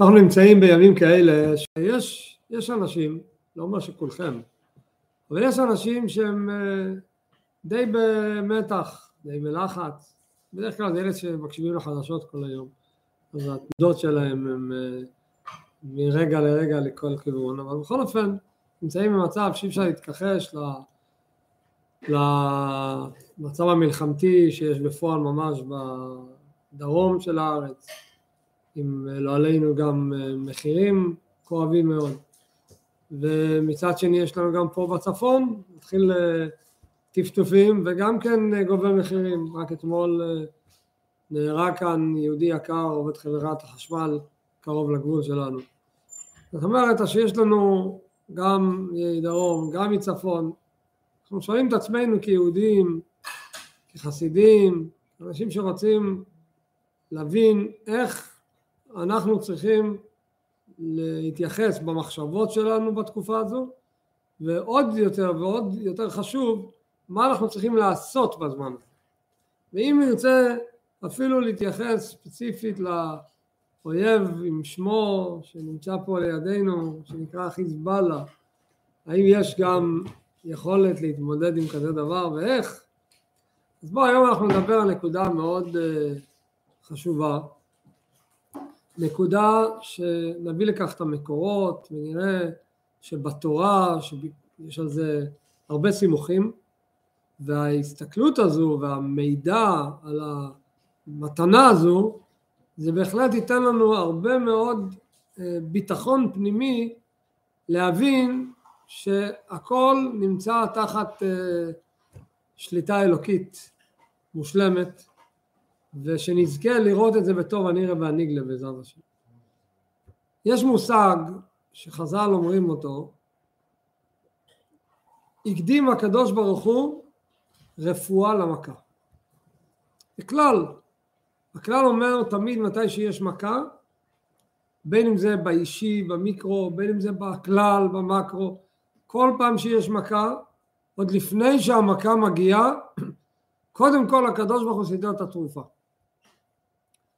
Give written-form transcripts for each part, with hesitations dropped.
אנחנו נמצאים בימים כאלה שיש אנשים, לא אומר שכולכם, אבל יש אנשים שהם די במתח, די בלחץ. בדרך כלל זה אלה שמקשיבים לחדשות כל היום, אז התנודות שלהם הם מרגע לרגע לכל כיוון, אבל בכל אופן נמצאים במצב שאי אפשר להתכחש למצב המלחמתי שיש בפועל ממש בדרום של הארץ, אם לא עלינו גם מחירים כואבים מאוד. ומצד שני יש לנו גם פה בצפון, התחיל טפטופים וגם כן גובה מחירים. רק אתמול נהרג כאן יהודי יקר, עובד חברת החשמל, קרוב לגבול שלנו. זאת אומרת שיש לנו גם מדרום, גם מצפון. אנחנו שואלים את עצמנו כיהודים, כחסידים, אנשים שרוצים להבין איך אנחנו צריכים להתייחס במחשבות שלנו בתקופה הזו, ועוד יותר חשוב, מה אנחנו צריכים לעשות בזמן הזה. ואם נרצה אפילו להתייחס ספציפית לאויב עם שמו שנמצא פה לידינו, שנקרא חיזבאללה, האם יש גם יכולת להתמודד עם כזה דבר ואיך? אז בואו היום אנחנו נדבר על נקודה מאוד חשובה, נקודה שנביא לכך את המקורות ונראה שבתורה יש על זה הרבה סימוכים, וההסתכלות הזו והמידע על המתנה הזו זה בהחלט ייתן לנו הרבה מאוד ביטחון פנימי להבין שהכל נמצא תחת שליטה אלוקית מושלמת, ושנזכה לראות את זה בטוב הנראה והנגלה בעזרת השם. יש מושג שחז"ל אומרים אותו, הקדים הקדוש ברוך הוא רפואה למכה. הכלל אומר תמיד מתי שיש מכה, בין אם זה באישי, במיקרו, בין אם זה בכלל, במקרו, כל פעם שיש מכה, עוד לפני שהמכה מגיעה, קודם כל הקדוש ברוך הוא סידר את התרופה.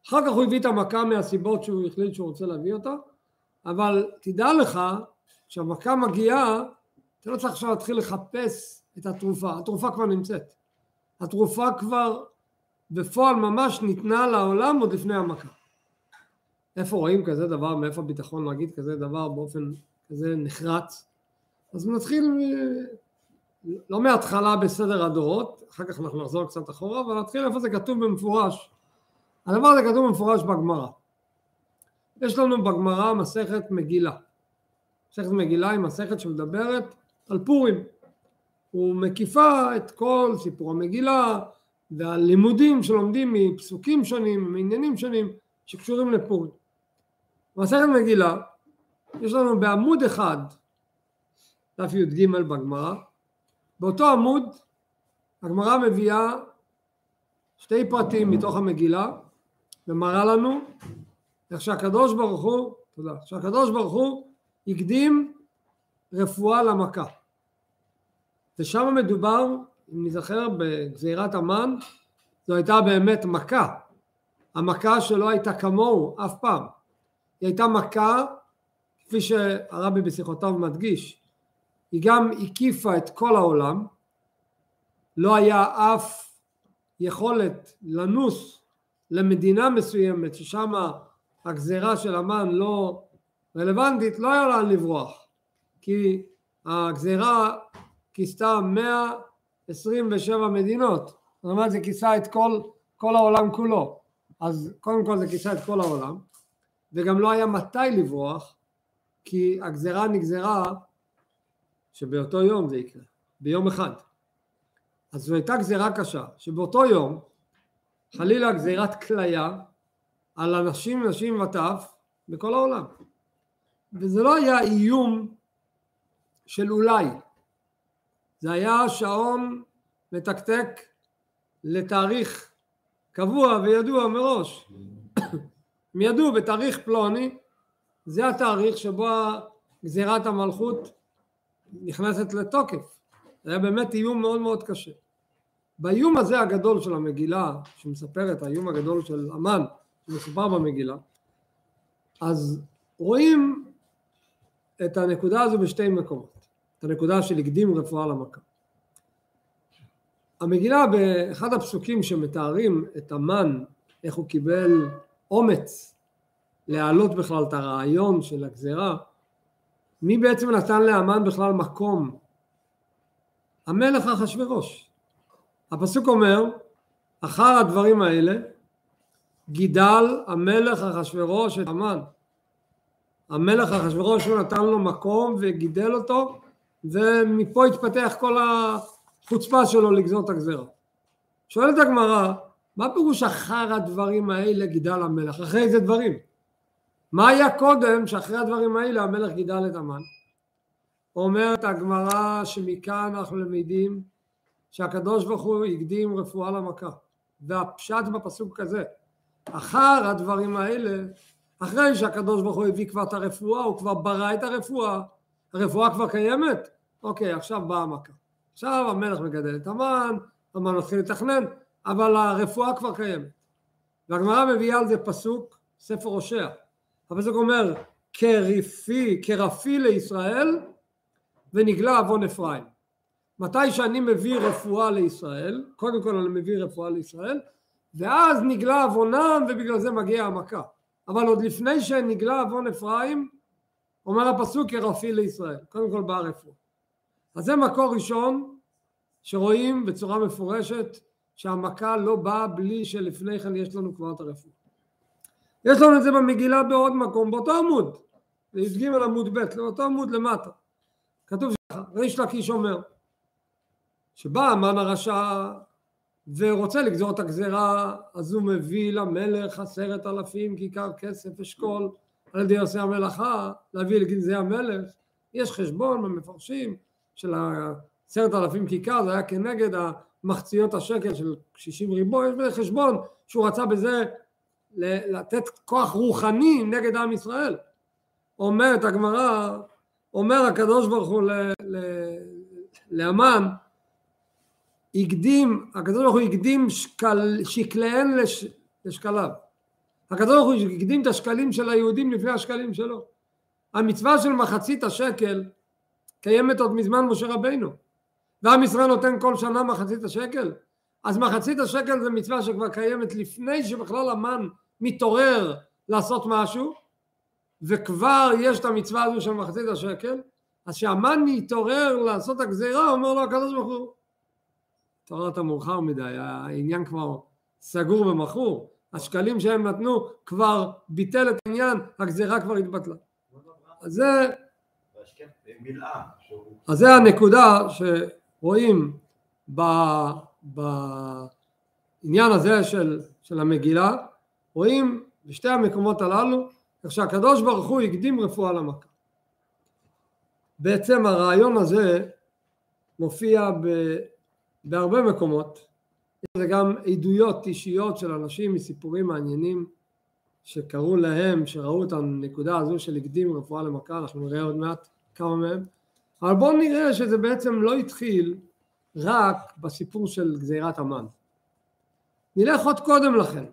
אחר כך הוא הביא את המכה מהסיבות שהוא החליט שהוא רוצה להביא אותה, אבל תדע לך, כשהמכה מגיעה, אתה לא צריך עכשיו להתחיל לחפש את התרופה, התרופה כבר נמצאת. התרופה כבר בפועל ממש ניתנה לעולם עוד לפני המכה. איפה רואים כזה דבר, מאיפה ביטחון להגיד כזה דבר באופן כזה נחרץ? אז נתחיל לא מההתחלה בסדר הדורות, אחר כך אנחנו נחזור קצת אחורה, אבל נתחיל איפה זה כתוב במפורש. הדבר הזה כתוב במפורש בגמרא. יש לנו בגמרא מסכת מגילה. מסכת מגילה היא מסכת שמדברת על פורים. הוא מקיפה את כל סיפור המגילה והלימודים שלומדים מפסוקים שונים, מעניינים שונים שקשורים לפורים. מסכת מגילה, יש לנו בעמוד אחד, דף י"ג בגמרא, באותו עמוד הגמרא מביאה שתי פרטים מתוך המגילה, ומראה לנו איך שהקדוש ברוך הוא הקדים רפואה למכה. ושם מדובר, אם נזכר, בגזירת המן, זו הייתה באמת מכה. המכה שלא הייתה כמוהו אף פעם. היא הייתה מכה, כפי שהרבי בשיחותיו מדגיש, היא גם הקיפה את כל העולם, לא היה אף יכולת לנוס למדינה מסוימת, ששם הגזירה של המן לא רלוונטית, לא היה לה לברוח, כי הגזירה כיסתה 127 מדינות, זאת אומרת זה כיסה את כל העולם כולו, אז קודם כל זה כיסה את כל העולם, וגם לא היה מתי לברוח, כי הגזירה נגזרה, שבאותו יום זה יקרה, ביום אחד. אז זו הייתה גזירה קשה, שבאותו יום, חלילה גזירת כליה, על אנשים ונשים וטף, בכל העולם. וזה לא היה איום של אולי, זה היה שעון מתקתק לתאריך קבוע וידוע מראש. הם ידעו בתאריך פלוני, זה התאריך שבו גזירת המלכות נכנסת לתוקף. זה היה באמת איום מאוד מאוד קשה. באיום הזה הגדול של המגילה, שמספרת האיום הגדול של המן, שמסופר במגילה, אז רואים את הנקודה הזו בשתי מקומות, את הנקודה של הקדים רפואה למכה. המגילה באחד הפסוקים שמתארים את המן, איך הוא קיבל אומץ להעלות בכלל את הרעיון של הגזירה, מי בעצם נתן להמן בכלל מקום? המלך אחשוורוש. הפסוק אומר, אחר הדברים האלה, גידל המלך אחשוורוש את המן. המלך אחשוורוש הוא נתן לו מקום וגידל אותו, ומפה התפתח כל החוצפה שלו לגזור את הגזרה. שואלת הגמרא, מה פירוש אחר הדברים האלה גידל המלך? אחרי איזה דברים? מה היה קודם שאחרי הדברים האלה המלך גידל את המן? אומרת הגמרא שמכאן אנחנו למדים שהקדוש ברוך הוא הקדים רפואה למכה. והפשט בפסוק כזה, אחר הדברים האלה, אחרי שהקדוש ברוך הוא הביא כבר את הרפואה, הוא כבר ברא את הרפואה, הרפואה כבר קיימת, אוקיי, עכשיו באה המכה. עכשיו המלך מגדל את המן, המן מתחיל לתכנן, אבל הרפואה כבר קיימת. והגמרא מביאה על זה פסוק, ספר הושע. הפסוק אומר, כרפי לישראל ונגלה עוון אפרים. מתי שאני מביא רפואה לישראל, קודם כל אני מביא רפואה לישראל, ואז נגלה עוונם ובגלל זה מגיעה המכה. אבל עוד לפני שנגלה עוון אפרים, אומר הפסוק כרפי לישראל, קודם כל באה רפואה. אז זה מקור ראשון שרואים בצורה מפורשת שהמכה לא באה בלי שלפני כן יש לנו כבר את הרפואה. יש לנו את זה במגילה בעוד מקום, באותו עמוד, זה ידגים על עמוד ב', באותו עמוד למטה. כתוב שכה, ריש לקיש אומר, שבא המן הרשע ורוצה לגזור את הגזרה, אז הוא מביא למלך 10,000 כיכר כסף אשכול, על ידי עושה המלאכה, להביא לגנזי המלך, יש חשבון במפרשים של 10,000 כיכר, זה היה כנגד המחציות השקל של 60 ריבו, יש בזה חשבון שהוא רצה בזה לתת כוח רוחני נגד עם ישראל. אומרת הגמרא, אומר הקדוש ברוך הוא להמן, הקדוש ברוך הוא הקדים שקליהן לשקליו. הקדוש ברוך הוא הקדים את השקלים של היהודים לפני השקלים שלו. המצווה של מחצית השקל קיימת עוד מזמן משה רבינו. ועם ישראל נותן כל שנה מחצית השקל. אז מחצית השקל זה מצווה שכבר קיימת לפני שבכלל המן מתעורר לעשות משהו, וכבר יש את המצווה הזו של מחצית השקל. אז שהמן מתעורר לעשות הגזירה, אומר לו הקדוש ברוך הוא, תעוררת מאוחר מדי, העניין כבר סגור ומחור, השקלים שהם נתנו כבר ביטל את העניין, הגזירה כבר התבטלה. אז זה הנקודה שרואים בעניין הזה של המגילה, רואים בשתי המקומות הללו, כך שהקדוש ברוך הוא הקדים רפואה למכה. בעצם הרעיון הזה מופיע בהרבה מקומות, זה גם עדויות אישיות של אנשים מסיפורים מעניינים שקראו להם, שראו את הנקודה הזו של הקדים רפואה למכה, אנחנו נראה עוד מעט כמה מהם, אבל בואו נראה שזה בעצם לא התחיל רק בסיפור של גזירת המן. נלך עוד קודם לכן,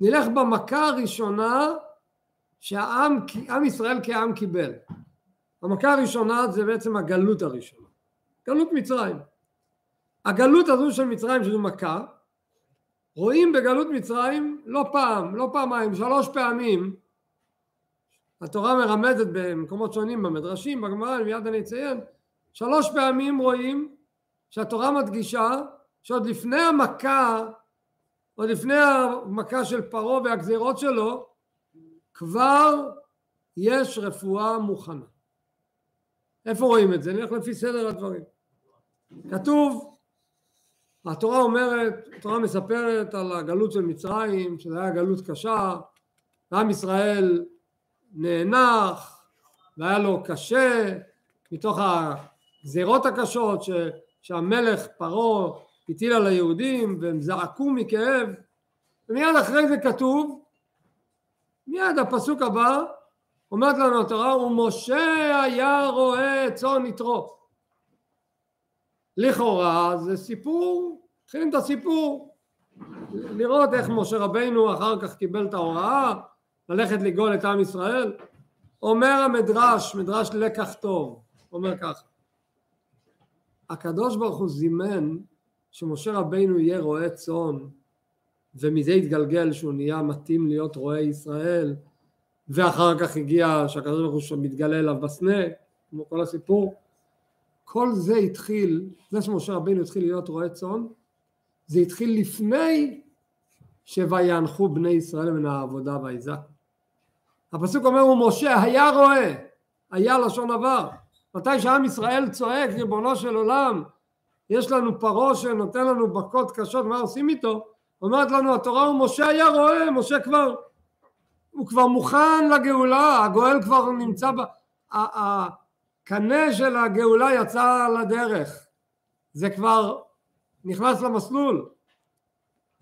נלך במכה הראשונה עם ישראל כעם קיבל. המכה הראשונה זה בעצם הגלות הראשונה, גלות מצרים. הגלות הזו של מצרים שזו מכה, רואים בגלות מצרים לא פעם, לא פעמיים, 3 פעמים, התורה מרמזת במקומות שונים, במדרשים, בגמרא, מיד אני אציין, 3 פעמים רואים שהתורה מדגישה שעוד לפני המכה, עוד לפני המכה של פרעה והגזירות שלו, כבר יש רפואה מוכנה. איפה רואים את זה? נלך לפי סדר הדברים. כתוב, התורה אומרת, התורה מספרת על הגלות של מצרים, שזה היה גלות קשה, עם ישראל נאנח, והיה לו קשה, מתוך הגזירות הקשות שהמלך פרעה הטיל על היהודים, והם זעקו מכאב, ומיד אחרי זה כתוב, מיד הפסוק הבא, אומרת לנו התורה, ומשה היה רואה צאן יתרו. לכאורה זה סיפור, התחילים את הסיפור, לראות איך משה רבינו אחר כך קיבל את ההוראה, ללכת לגאול את עם ישראל? אומר המדרש, מדרש לקח טוב, אומר ככה, הקדוש ברוך הוא זימן שמשה רבינו יהיה רועה צאן, ומזה התגלגל שהוא נהיה מתאים להיות רועה ישראל, ואחר כך הגיע שהקדוש ברוך הוא מתגלה אליו בסנה, כמו כל הסיפור. כל זה התחיל, זה שמשה רבינו התחיל להיות רועה צאן, זה התחיל לפני שויאנחו בני ישראל מן העבודה והעיזה. הפסוק אומר, ומשה היה רועה, היה לשון עבר. מתי שעם ישראל צועק, ריבונו של עולם, יש לנו פרעה שנותן לנו בקות קשות, מה עושים איתו? אומרת לנו התורה, ומשה היה רועה, משה כבר, הוא כבר מוכן לגאולה, הגואל כבר נמצא, הקנה של הגאולה יצא לדרך, זה כבר נכנס למסלול.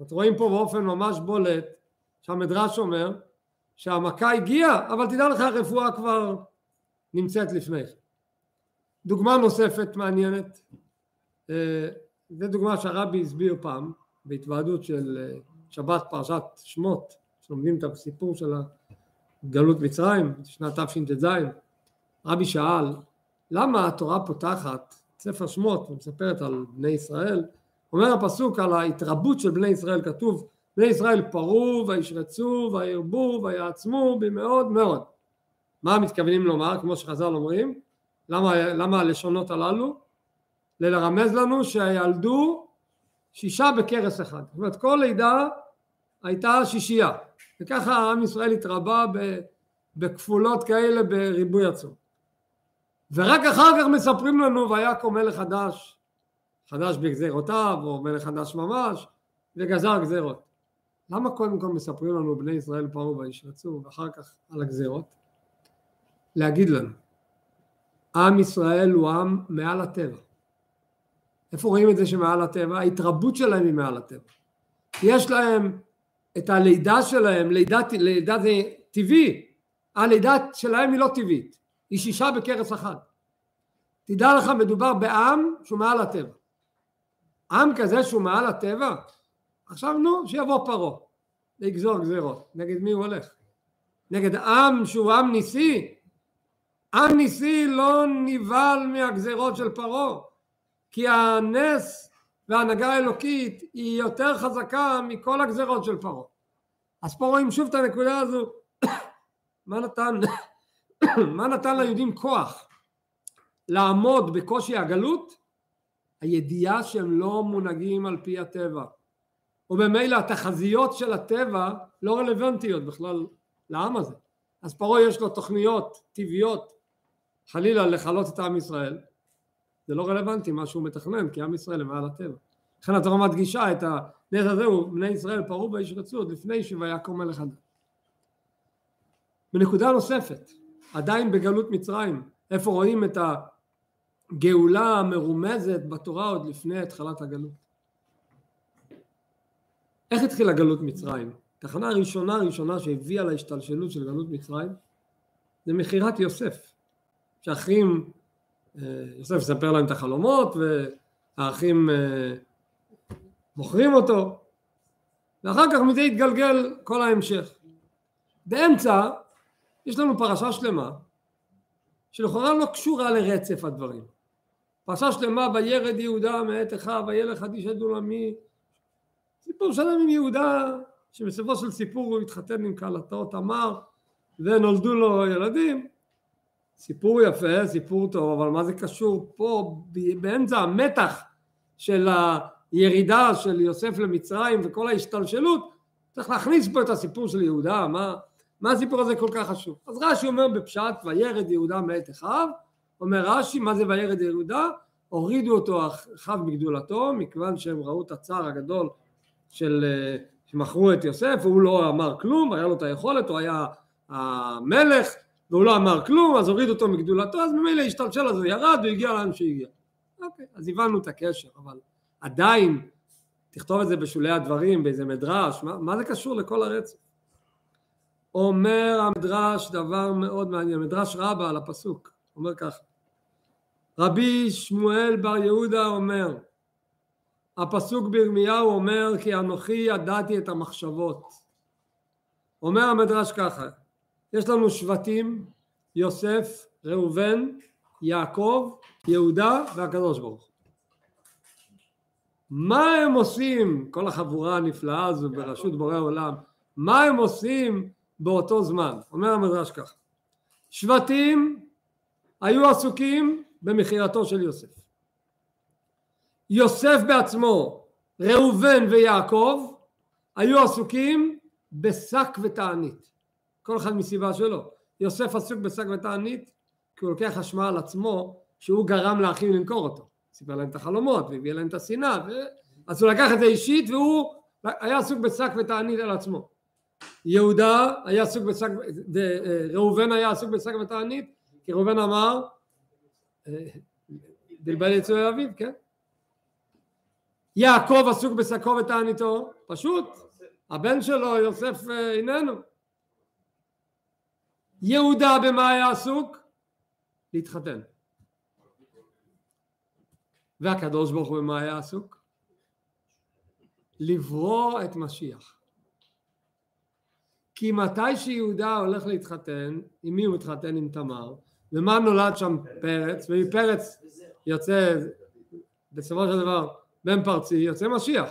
אתם רואים פה באופן ממש בולט, שהמדרש אומר, שהמכה הגיעה, אבל תדע לך הרפואה כבר נמצאת לפני. דוגמה נוספת מעניינת, זו דוגמה שהרבי הסביר פעם, בהתוועדות של שבת פרשת שמות, שלומדים את הסיפור של גלות מצרים, שנת תש"ז, רבי שאל, למה התורה פותחת ספר שמות, ומספרת על בני ישראל, אומר הפסוק על ההתרבות של בני ישראל, כתוב, בני ישראל פרו, וישרצו, וירבו, ויעצמו, במאוד מאוד. מה מתכוונים לומר, כמו שחז"ל אומרים, למה הלשונות הללו? ללרמז לנו שילדו 6 בקרס אחד. זאת אומרת, כל לידה הייתה 6. וככה העם ישראל התרבה בכפולות כאלה בריבוי עצום. ורק אחר כך מספרים לנו, ויקום מלך חדש, חדש בגזירותיו, או מלך חדש ממש, וגזר גזירות. למה קודם כל מספרים לנו בני ישראל פרו וישרצו, ואחר כך על הגזירות? להגיד לנו, עם ישראל הוא עם מעל הטבע. איפה רואים את זה שמעל הטבע? ההתרבות שלהם היא מעל הטבע. יש להם את הלידה שלהם, לידה זה טבעי, הלידה שלהם היא לא טבעית, היא 6 בקרס אחד. תדע לך, מדובר בעם שהוא מעל הטבע. עם כזה שהוא מעל הטבע, עכשיו נו, שיבוא פרעה, לגזור גזירות, נגד מי הוא הולך? נגד עם שהוא עם ניסי, עם ניסי לא ניבל מהגזירות של פרעה, כי הנס וההנהגה האלוקית היא יותר חזקה מכל הגזירות של פרעה. אז פה רואים שוב את הנקודה הזו, מה נתן ליהודים כוח לעמוד בקושי הגלות? הידיעה שהם לא מונהגים על פי הטבע, ובמילא התחזיות של הטבע לא רלוונטיות בכלל לעם הזה. אז פרעה יש לו תוכניות טבעיות חלילה לחלות את עם ישראל, זה לא רלוונטי מה שהוא מתכנן, כי עם ישראל הם מעל הטבע. לכן התורה מדגישה את הנס הזה, בני ישראל פרו וישרצו עוד לפני שויקום מלך חדש. בנקודה נוספת, עדיין בגלות מצרים, איפה רואים את הגאולה המרומזת בתורה עוד לפני התחלת הגלות? איך התחילה גלות מצרים? התחנה הראשונה שהביאה להשתלשלות של גלות מצרים, זה מכירת יוסף, שאחרים, יוסף ספר להם את החלומות, והאחים מוכרים אותו, ואחר כך מזה יתגלגל כל ההמשך. באמצע יש לנו פרשה שלמה, שלכאורה לא קשורה לרצף הדברים. פרשה שלמה, וירד יהודה מאת אחיו, וילך איש עד עולמי, סיפור שלם עם יהודה, שבסופו של סיפור הוא התחתן עם כלתו תמר, ונולדו לו ילדים. סיפור יפה, סיפור טוב, אבל מה זה קשור פה באמצע המתח של הירידה של יוסף למצרים וכל ההשתלשלות? צריך להכניס פה את הסיפור של יהודה, מה הסיפור הזה כל כך חשוב? אז רש"י אומר בפשט, וירד יהודה מאת אחיו, אומר רש"י, מה זה וירד יהודה? הורידו אותו אחיו מגדולתו, מכיוון שהם ראו את הצער הגדול של שמכרו את יוסף, והוא לא אמר כלום, היה לו את היכולת, הוא היה המלך, והוא לא אמר כלום, אז הוריד אותו מגדולתו, אז ממילא השתלשל, אז הוא ירד, הוא הגיע לאן שהגיע. אוקיי, אז הבנו את הקשר, אבל עדיין, תכתוב את זה בשולי הדברים, באיזה מדרש, מה זה קשור לכל הרצף? אומר המדרש דבר מאוד מעניין, מדרש רבה על הפסוק, אומר כך, רבי שמואל בר יהודה אומר, הפסוק בירמיהו אומר, כי אנוכי ידעתי את המחשבות. אומר המדרש ככה, יש לנו שבטים, יוסף, ראובן, יעקב, יהודה והקדוש ברוך. מה הם עושים, כל החבורה הנפלאה הזו בראשות בורא עולם, מה הם עושים באותו זמן? אומר המדרש ככה, שבטים היו עסוקים במכירתו של יוסף. יוסף בעצמו, ראובן ויעקב, היו עסוקים בשק ותענית. כל אחד מסיבה שלו. יוסף עסוק בשק ותענית, כי הוא לוקח אשמה על עצמו, שהוא גרם לאחים למכור אותו. סיפר להם את החלומות, והביא להם את השנאה, אז הוא לקח את זה אישית, והוא היה עסוק בשק ותענית על עצמו. יהודה היה עסוק בשק, ראובן היה עסוק בשק ותענית, כי ראובן אמר, דלבל יצאו אל אביו, כן? יעקב עסוק בשקו ותעניתו, פשוט, הבן שלו יוסף איננו. יהודה במה היה עסוק? להתחתן. והקדוש ברוך הוא במה היה עסוק? לברוא את משיח. כי מתי שיהודה הולך להתחתן, עם מי הוא מתחתן? עם תמר, ומה נולד שם? פרץ, ומפרץ יוצא, בסופו של דבר, בן פרצי, יוצא משיח.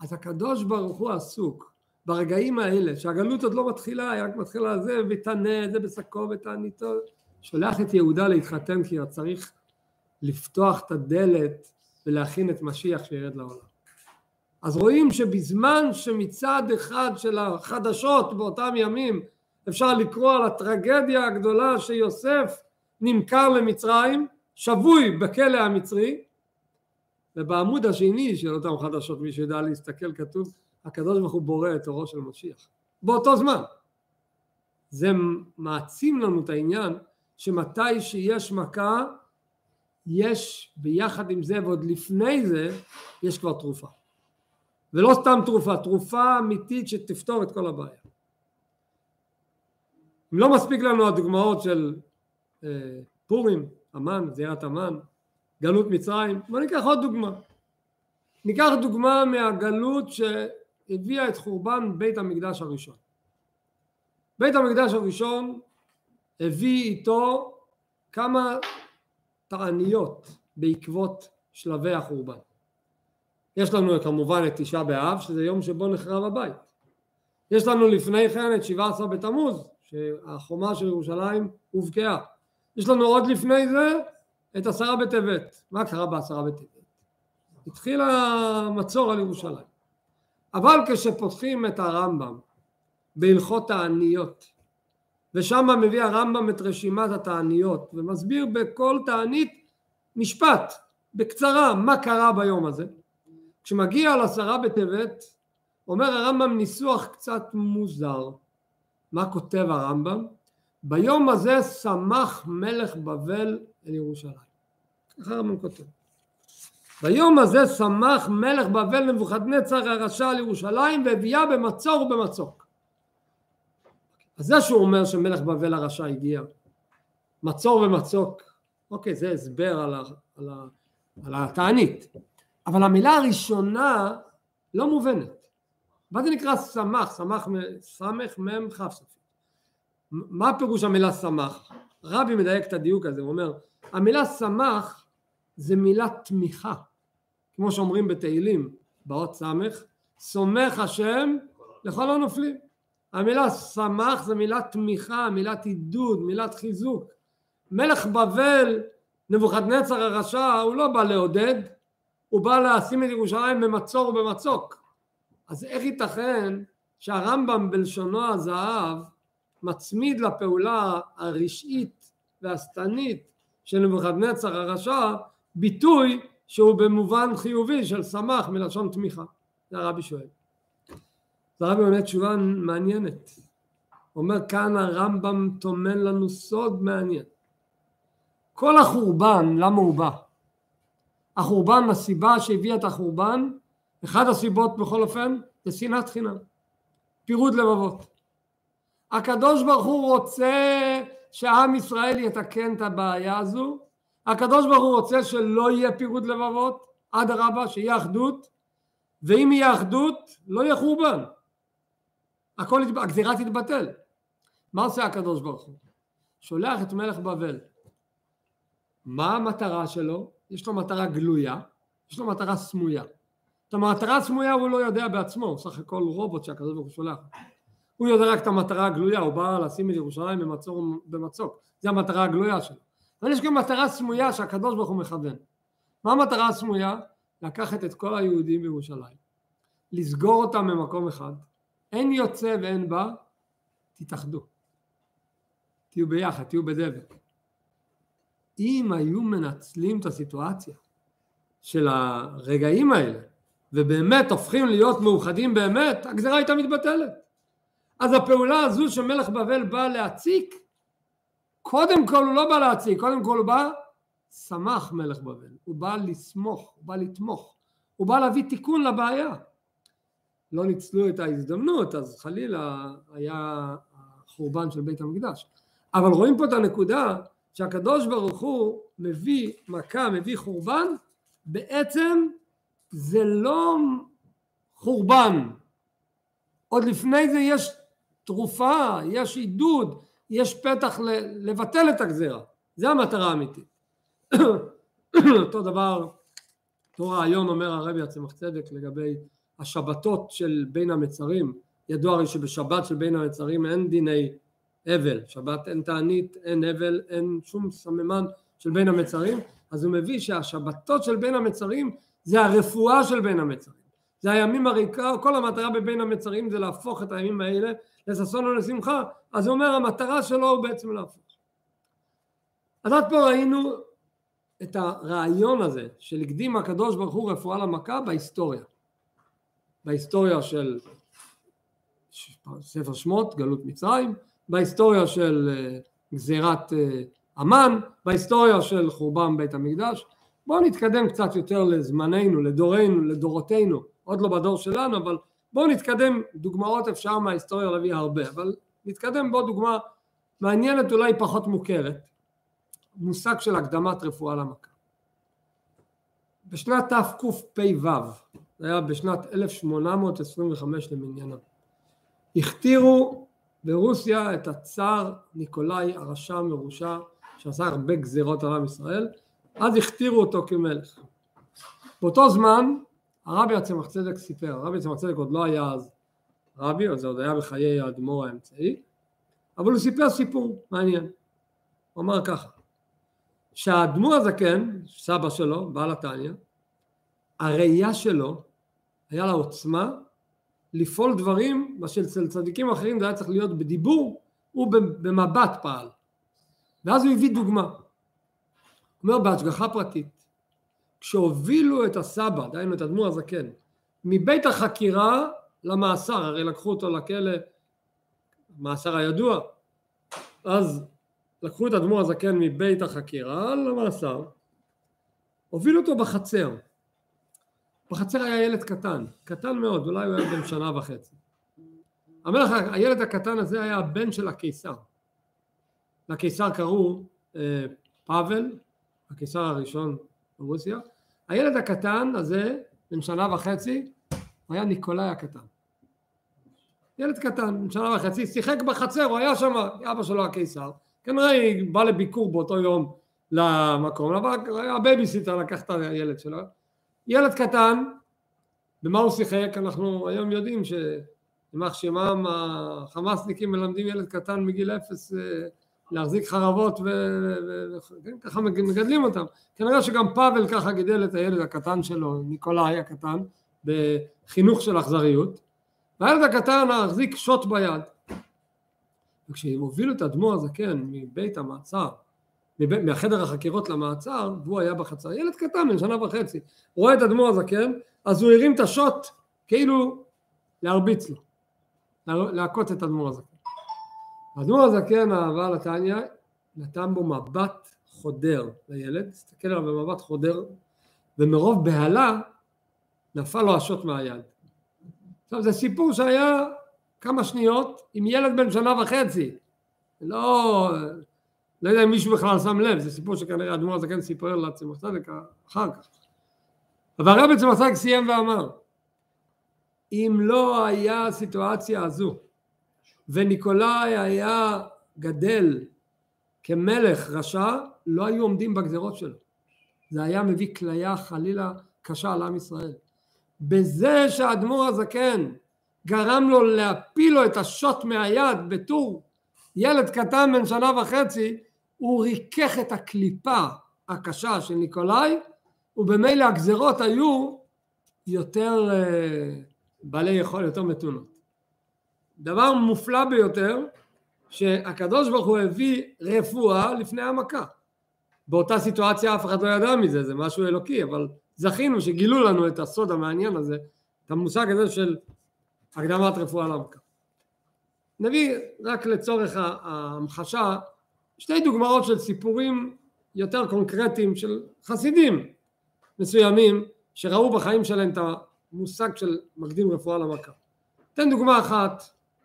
אז הקדוש ברוך הוא עסוק, ברגעים האלה, שהגלות עוד לא מתחילה, היא רק מתחילה זה, ותענה, זה בשקו, ותעניתו, שולח את יהודה להתחתן, כי הוא צריך לפתוח את הדלת, ולהכין את משיח שירד לעולם. אז רואים שבזמן שמצד אחד של החדשות באותם ימים, אפשר לקרוא על הטרגדיה הגדולה שיוסף נמכר למצרים, שבוי בכלא המצרי, ובעמוד השני של אותם חדשות, מי שיודע להסתכל כתוב, הקדוש ברוך הוא בורא את אורו של משיח. באותו זמן. זה מעצים לנו את העניין, שמתי שיש מכה, יש ביחד עם זה, ועוד לפני זה, יש כבר תרופה. ולא סתם תרופה, תרופה אמיתית שתפתור את כל הבעיה. אם לא מספיק לנו הדוגמאות של פורים, אמן, זירת אמן, גלות מצרים, בוא ניקח עוד דוגמה. ניקח דוגמה מהגלות שהביאה את חורבן בית המקדש הראשון. בית המקדש הראשון הביא איתו כמה תעניות בעקבות שלבי החורבן. יש לנו כמובן את תשעה באב, שזה יום שבו נחרב הבית. יש לנו לפני כן את 17 בתמוז, שהחומה של ירושלים הובקעה. יש לנו עוד לפני זה את 10 בטבת. מה קרה ב10 בטבת? התחיל המצור על ירושלים. אבל כשפותחים את הרמב"ם בהלכות תעניות, ושם מביא הרמב"ם את רשימת התעניות, ומסביר בכל תענית משפט, בקצרה, מה קרה ביום הזה. כשמגיע ל10 בטבת, אומר הרמב"ם ניסוח קצת מוזר. מה כותב הרמב"ם? ביום הזה שמח מלך בבל אל ירושלים. ככה הרמב"ם כותב. ביום הזה שמח מלך בבל נבוכדנצר הרשע על ירושלים והביאה במצור ובמצוק. אז זה שהוא אומר שמלך בבל הרשע הגיע. מצור ומצוק. אוקיי, זה הסבר על התענית. אבל המילה הראשונה לא מובנת. מה זה נקרא שמח? שמח מם חפסף. מה פירוש המילה שמח? רבי מדייק את הדיוק הזה, הוא אומר, המילה שמח זה מילה תמיכה. כמו שאומרים בתהילים, באות סמך, סומך השם לכל הנופלים. המילה שמח זה מילה תמיכה, מילת עידוד, מילת חיזוק. מלך בבל, נבוכדנצר הרשע, הוא לא בא לעודד, הוא בא להשים את ירושלים במצור ובמצוק. אז איך ייתכן שהרמב"ם בלשונו הזהב מצמיד לפעולה הרשעית והשטנית של נבוכדנצר הרשע ביטוי שהוא במובן חיובי של שמח מלשון תמיכה? זה הרבי שואל. זה הרבי עונה תשובה מעניינת. אומר כאן הרמב"ם תומן לנו סוד מעניין. כל החורבן, למה הוא בא? החורבן, הסיבה שהביאה את החורבן, אחד הסיבות בכל אופן, זה שנאת חינם. פירוד לבבות. הקדוש ברוך הוא רוצה שעם ישראל יתקן את הבעיה הזו. הקדוש ברוך הוא רוצה שלא יהיה פירוד לבבות, עד הרבה, שיהיה אחדות. ואם יהיה אחדות, לא יהיה חורבן. הגזירה תתבטל. מה עושה הקדוש ברוך הוא? שולח את מלך בבל. מה המטרה שלו? יש לו מטרה גלויה, יש לו מטרה סמויה. את המטרה הסמויה הוא לא יודע בעצמו, הוא סך הכל רובוט שהקדוש ברוך הוא שולח. הוא יודע רק את המטרה הגלויה, הוא בא לשים את ירושלים במצוק, זה המטרה הגלויה שלו. אבל יש גם מטרה סמויה שהקדוש ברוך הוא מכוון. מה המטרה הסמויה? לקחת את כל היהודים בירושלים, לסגור אותם במקום אחד, אין יוצא ואין בא, תתאחדו. תהיו ביחד, תהיו בדבק. אם היו מנצלים את הסיטואציה של הרגעים האלה, ובאמת הופכים להיות מאוחדים באמת, הגזרה הייתה מתבטלת. אז הפעולה הזו שמלך בבל בא להציק, קודם כל הוא לא בא להציק, קודם כל הוא בא, שמח מלך בבל, הוא בא לסמוך, הוא בא לתמוך, הוא בא להביא תיקון לבעיה. לא ניצלו את ההזדמנות, אז חלילה היה חורבן של בית המקדש. אבל רואים פה את הנקודה שהקדוש ברוך הוא מביא מכה, מביא חורבן, בעצם זה לא חורבן. עוד לפני זה יש תרופה, יש עידוד, יש פתח לבטל את הגזירה. זה המטרה האמיתית. אותו דבר, אותו רעיון אומר הרבי הצמח צדק לגבי השבתות של בין המצרים. ידוע הרי שבשבת של בין המצרים אין דיני אבל, שבת אין תענית, אין אבל, אין שום סממן של בין המצרים, אז הוא מביא שהשבתות של בין המצרים זה הרפואה של בין המצרים, זה הימים הריקה, כל המטרה בבין המצרים זה להפוך את הימים האלה לששון ולשמחה, אז הוא אומר המטרה שלו הוא בעצם להפוך. אז עד פה ראינו את הרעיון הזה של הקדים הקדוש ברוך הוא רפואה למכה בהיסטוריה, בהיסטוריה של ספר שמות, גלות מצרים, בהיסטוריה של גזירת אמן, בהיסטוריה של חורבן בית המקדש. בואו נתקדם קצת יותר לזמננו, לדורנו, לדורותינו, עוד לא בדור שלנו, אבל בואו נתקדם, דוגמאות אפשר מההיסטוריה להביא הרבה, אבל נתקדם בו דוגמה מעניינת אולי פחות מוכרת, מושג של הקדמת רפואה למכה. בשנת תקפ"ו, זה היה בשנת 1825 למניינם, הכתירו ברוסיה את הצאר ניקולאי הרשע מרושע שעשה הרבה גזירות על עם ישראל, אז הכתירו אותו כמלך. באותו זמן הרבי הצמח צדק סיפר, הרבי הצמח צדק עוד לא היה אז רבי, אז זה עוד היה בחיי האדמו"ר האמצעי, אבל הוא סיפר סיפור מעניין. הוא אמר ככה, שהאדמו"ר הזקן, סבא שלו, בעל התניא, הראייה שלו היה לה עוצמה לפעול דברים, מה של צדיקים אחרים זה היה צריך להיות בדיבור, הוא במבט פעל. ואז הוא הביא דוגמה. הוא אומר בהשגחה פרטית, כשהובילו את הסבא, דהיינו את האדמו"ר הזקן, מבית החקירה למאסר, הרי לקחו אותו לכלא, מאסר הידוע, אז לקחו את האדמו"ר הזקן מבית החקירה למאסר, הובילו אותו בחצר, בחצר היה ילד קטן, קטן מאוד, אולי הוא היה בן שנה וחצי. המלך, הילד הקטן הזה היה הבן של הקיסר. לקיסר קראו פאבל, הקיסר הראשון ברוסיה. הילד הקטן הזה, בן שנה וחצי, הוא היה ניקולאי הקטן. ילד קטן, בן שנה וחצי, שיחק בחצר, הוא היה שם, אבא שלו הקיסר. כנראה בא לביקור באותו יום למקום, אבל הבייביסיטר לקח את הילד שלו. ילד קטן, במה הוא שיחק? אנחנו היום יודעים שמח שמם החמאסניקים מלמדים ילד קטן מגיל אפס להחזיק חרבות וככה מגדלים אותם. כנראה שגם פאבל ככה גידל את הילד הקטן שלו, ניקולאי הקטן, בחינוך של אכזריות. והילד הקטן החזיק שוט ביד. וכשהם הובילו את האדמו"ר הזקן מבית המעצר, מהחדר החקירות למעצר, והוא היה בחצר, ילד קטן, בן שנה וחצי, רואה את האדמו"ר הזקן, אז הוא הרים את השוט, כאילו להרביץ לו, להכות את האדמו"ר הזקן. האדמו"ר הזקן, הבעל התניא, נתן בו מבט חודר לילד, הסתכל עליו במבט חודר, ומרוב בהלה, נפל לו השוט מהיד. עכשיו, זה סיפור שהיה כמה שניות, עם ילד בן שנה וחצי, לא יודע אם מישהו בכלל שם לב, זה סיפור שכנראה האדמו"ר הזקן סיפר לצמח צדק אחר כך. אבל הרבי צמח צדק סיים ואמר, אם לא היה הסיטואציה הזו וניקולאי היה גדל כמלך רשע, לא היו עומדים בגזרות שלו. זה היה מביא כליה חלילה קשה על עם ישראל. בזה שהאדמו"ר הזקן גרם לו להפיל לו את השוט מהיד בתור ילד קטן בן שנה וחצי, הוא ריקח את הקליפה הקשה של ניקולאי, ובמילא הגזרות היו יותר בעלי יכולת, יותר מתונות. דבר מופלא ביותר, שהקדוש ברוך הוא הביא רפואה לפני המכה. באותה סיטואציה אף אחד לא ידע מזה, זה משהו אלוקי, אבל זכינו שגילו לנו את הסוד המעניין הזה, את המושג הזה של הקדמת רפואה למכה. נביא רק לצורך ההמחשה, שתי דוגמאות של סיפורים יותר קונקרטיים של חסידים מסוימים, שראו בחיים שלהם את המושג של מקדים רפואה למכה. אתן דוגמה אחת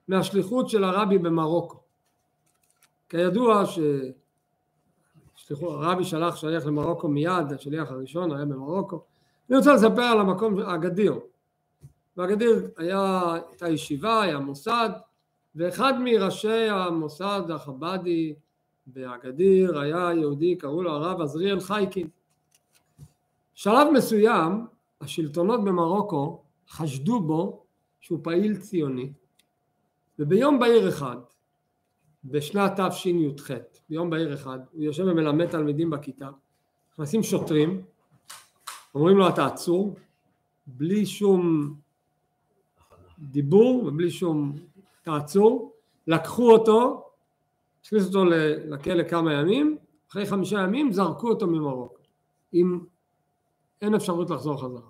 מהשליחות של הרבי במרוקו. כידוע הרבי שלח שליח למרוקו מיד, השליח הראשון היה במרוקו. אני רוצה לספר על המקום הגדיר. והגדיר הייתה ישיבה, היה מוסד, ואחד מראשי המוסד החבדי בהגדיר היה יהודי, קראו לו הרב עזריאל חייקין. שלב מסוים השלטונות במרוקו חשדו בו שהוא פעיל ציוני, וביום בהיר אחד, בשנת תשי"ח, ביום בהיר אחד, הוא יושב ומלמד תלמידים בכיתה, נכנסים שוטרים, אומרים לו אתה עצור, בלי שום דיבור ובלי שום תעצור, לקחו אותו, הכניסו אותו לכלא כמה ימים, אחרי 5 ימים זרקו אותו ממרוקו, אין אפשרות לחזור חזרה.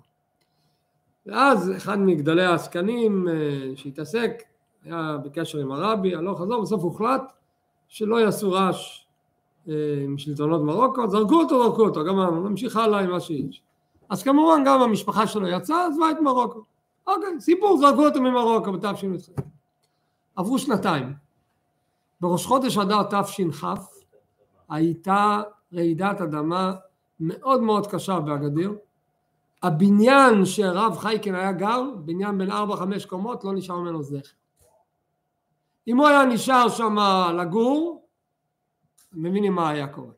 ואז אחד מגדלי העסקנים שהתעסק, היה בקשר עם הרבי, הלוך חזור, בסוף הוחלט שלא יעשו רעש משלטונות מרוקו, זרקו אותו, גם ממשיך הלאה עם מה שיש. אז כמובן גם המשפחה שלו יצאה, עזבה את מרוקו. אוקיי, סיפור, זרקו אותו ממרוקו בתש"ח. עברו 2 שנים. בראש חודש אדר תש"כ הייתה רעידת אדמה מאוד מאוד קשה באגדיר. הבניין שהרב חייקין היה גר, בניין בין 4-5 קומות, לא נשאר ממנו זכר. אם הוא היה נשאר שם לגור, מבינים מה היה קורה.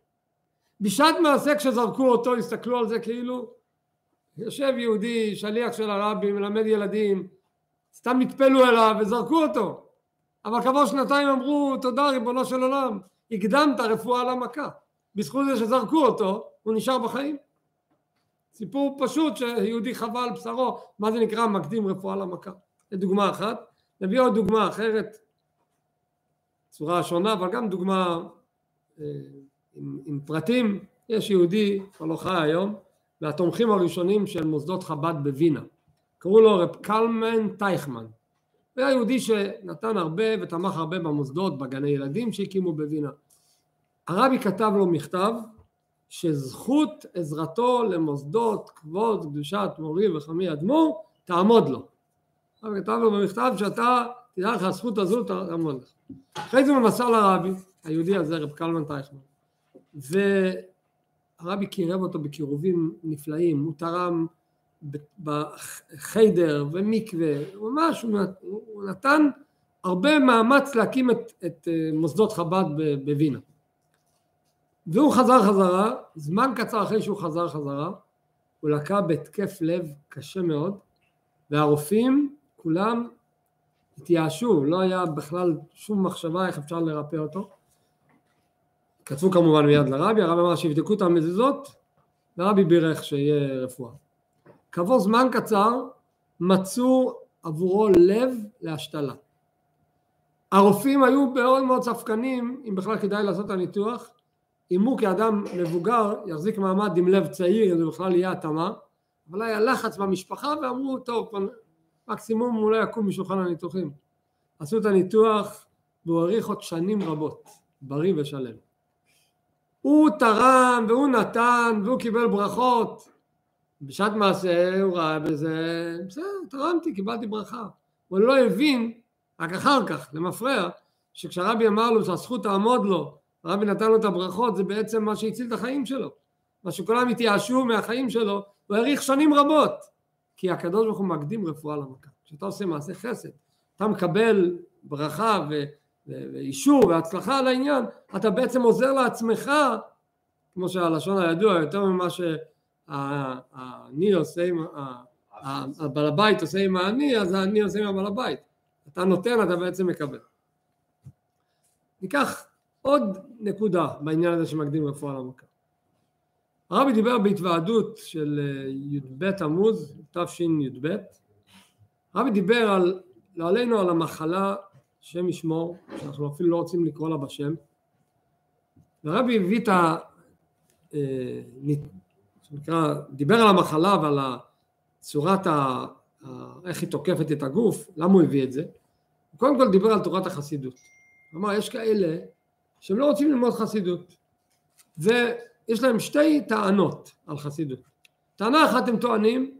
בשעת מעשה כשזרקו אותו, הסתכלו על זה כאילו, יושב יהודי, שליח של הרבי, מלמד ילדים, סתם נטפלו אליו וזרקו אותו. אבל כעבור 2 שנים אמרו, תודה ריבונו של עולם, הקדמת רפואה למכה. בזכות זה שזרקו אותו, הוא נשאר בחיים. סיפור פשוט שיהודי חווה על בשרו, מה זה נקרא מקדים רפואה למכה. זה דוגמה אחת. נביא עוד דוגמה אחרת, צורה שונה, אבל גם דוגמה עם פרטים. יש יהודי, לא חי היום, מהתומכים הראשונים של מוסדות חב"ד בווינה. קראו לו רב קלמן טייכמן. הוא היה יהודי שנתן הרבה ותמך הרבה במוסדות, בגני ילדים שהקימו בווינה. הרבי כתב לו מכתב, שזכות עזרתו למוסדות כבוד קדושת מורי וחמי אדמו"ר תעמוד לו. הרבי כתב לו במכתב שאתה תדע לך הזכות הזו תעמוד לך. אחרי זה הוא מסר לרבי, היהודי הזה רב קלמן טייכמן, והרבי קירב אותו בקירובים נפלאים, הוא תרם בחיידר ומקווה, ממש הוא נתן הרבה מאמץ להקים את מוסדות חב"ד בווינה. והוא חזר חזרה, זמן קצר אחרי שהוא חזר חזרה, הוא לקה בהתקף לב קשה מאוד, והרופאים כולם התייאשו, לא היה בכלל שום מחשבה איך אפשר לרפא אותו. כתבו כמובן מיד לרבי, הרבי אמר שיבדקו את המזיזות, והרבי בירך שיהיה רפואה. כעבור זמן קצר מצאו עבורו לב להשתלה. הרופאים היו מאוד מאוד ספקנים, אם בכלל כדאי לעשות את הניתוח, אם הוא כאדם מבוגר יחזיק מעמד עם לב צעיר, אם זה בכלל יהיה התאמה, אבל היה לחץ במשפחה ואמרו, טוב, מקסימום הוא לא יקום משולחן הניתוחים. עשו את הניתוח והוא האריך עוד שנים רבות, בריא ושלם. הוא תרם והוא נתן והוא קיבל ברכות. בשעת מעשה הוא ראה בזה, בסדר, תרמתי, קיבלתי ברכה. הוא לא הבין, רק אחר כך, למפרע, שכשהרבי אמר לו שהזכות תעמוד לו, הרבי נתן לו את הברכות, זה בעצם מה שהציל את החיים שלו. מה שכולם התייאשו מהחיים שלו, הוא האריך שנים רבות. כי הקדוש ברוך הוא מקדים רפואה למכה. כשאתה עושה מעשה חסד, אתה מקבל ברכה ואישור והצלחה על העניין, אתה בעצם עוזר לעצמך, כמו שהלשון הידוע, יותר ממה שאני עושה עם הבעל הבית עושה עם העני, אז העני עושה עם הבעל הבית. אתה נותן, אתה בעצם מקבל. ניקח עוד נקודה בעניין הזה שמקדים רפואה למכה. הרבי דיבר בהתוועדות של י"ב תמוז, תשי"ב. הרבי דיבר על, לא עלינו, על המחלה, שם ישמור, שאנחנו אפילו לא רוצים לקרוא לה בשם. הרבי הביא את דיבר על המחלה ועל צורת איך היא תוקפת את הגוף, למה הוא הביא את זה? קודם כל דיבר על תורת החסידות. כלומר, יש כאלה שהם לא רוצים ללמוד חסידות. ויש להם שתי טענות על חסידות. טענה אחת הם טוענים,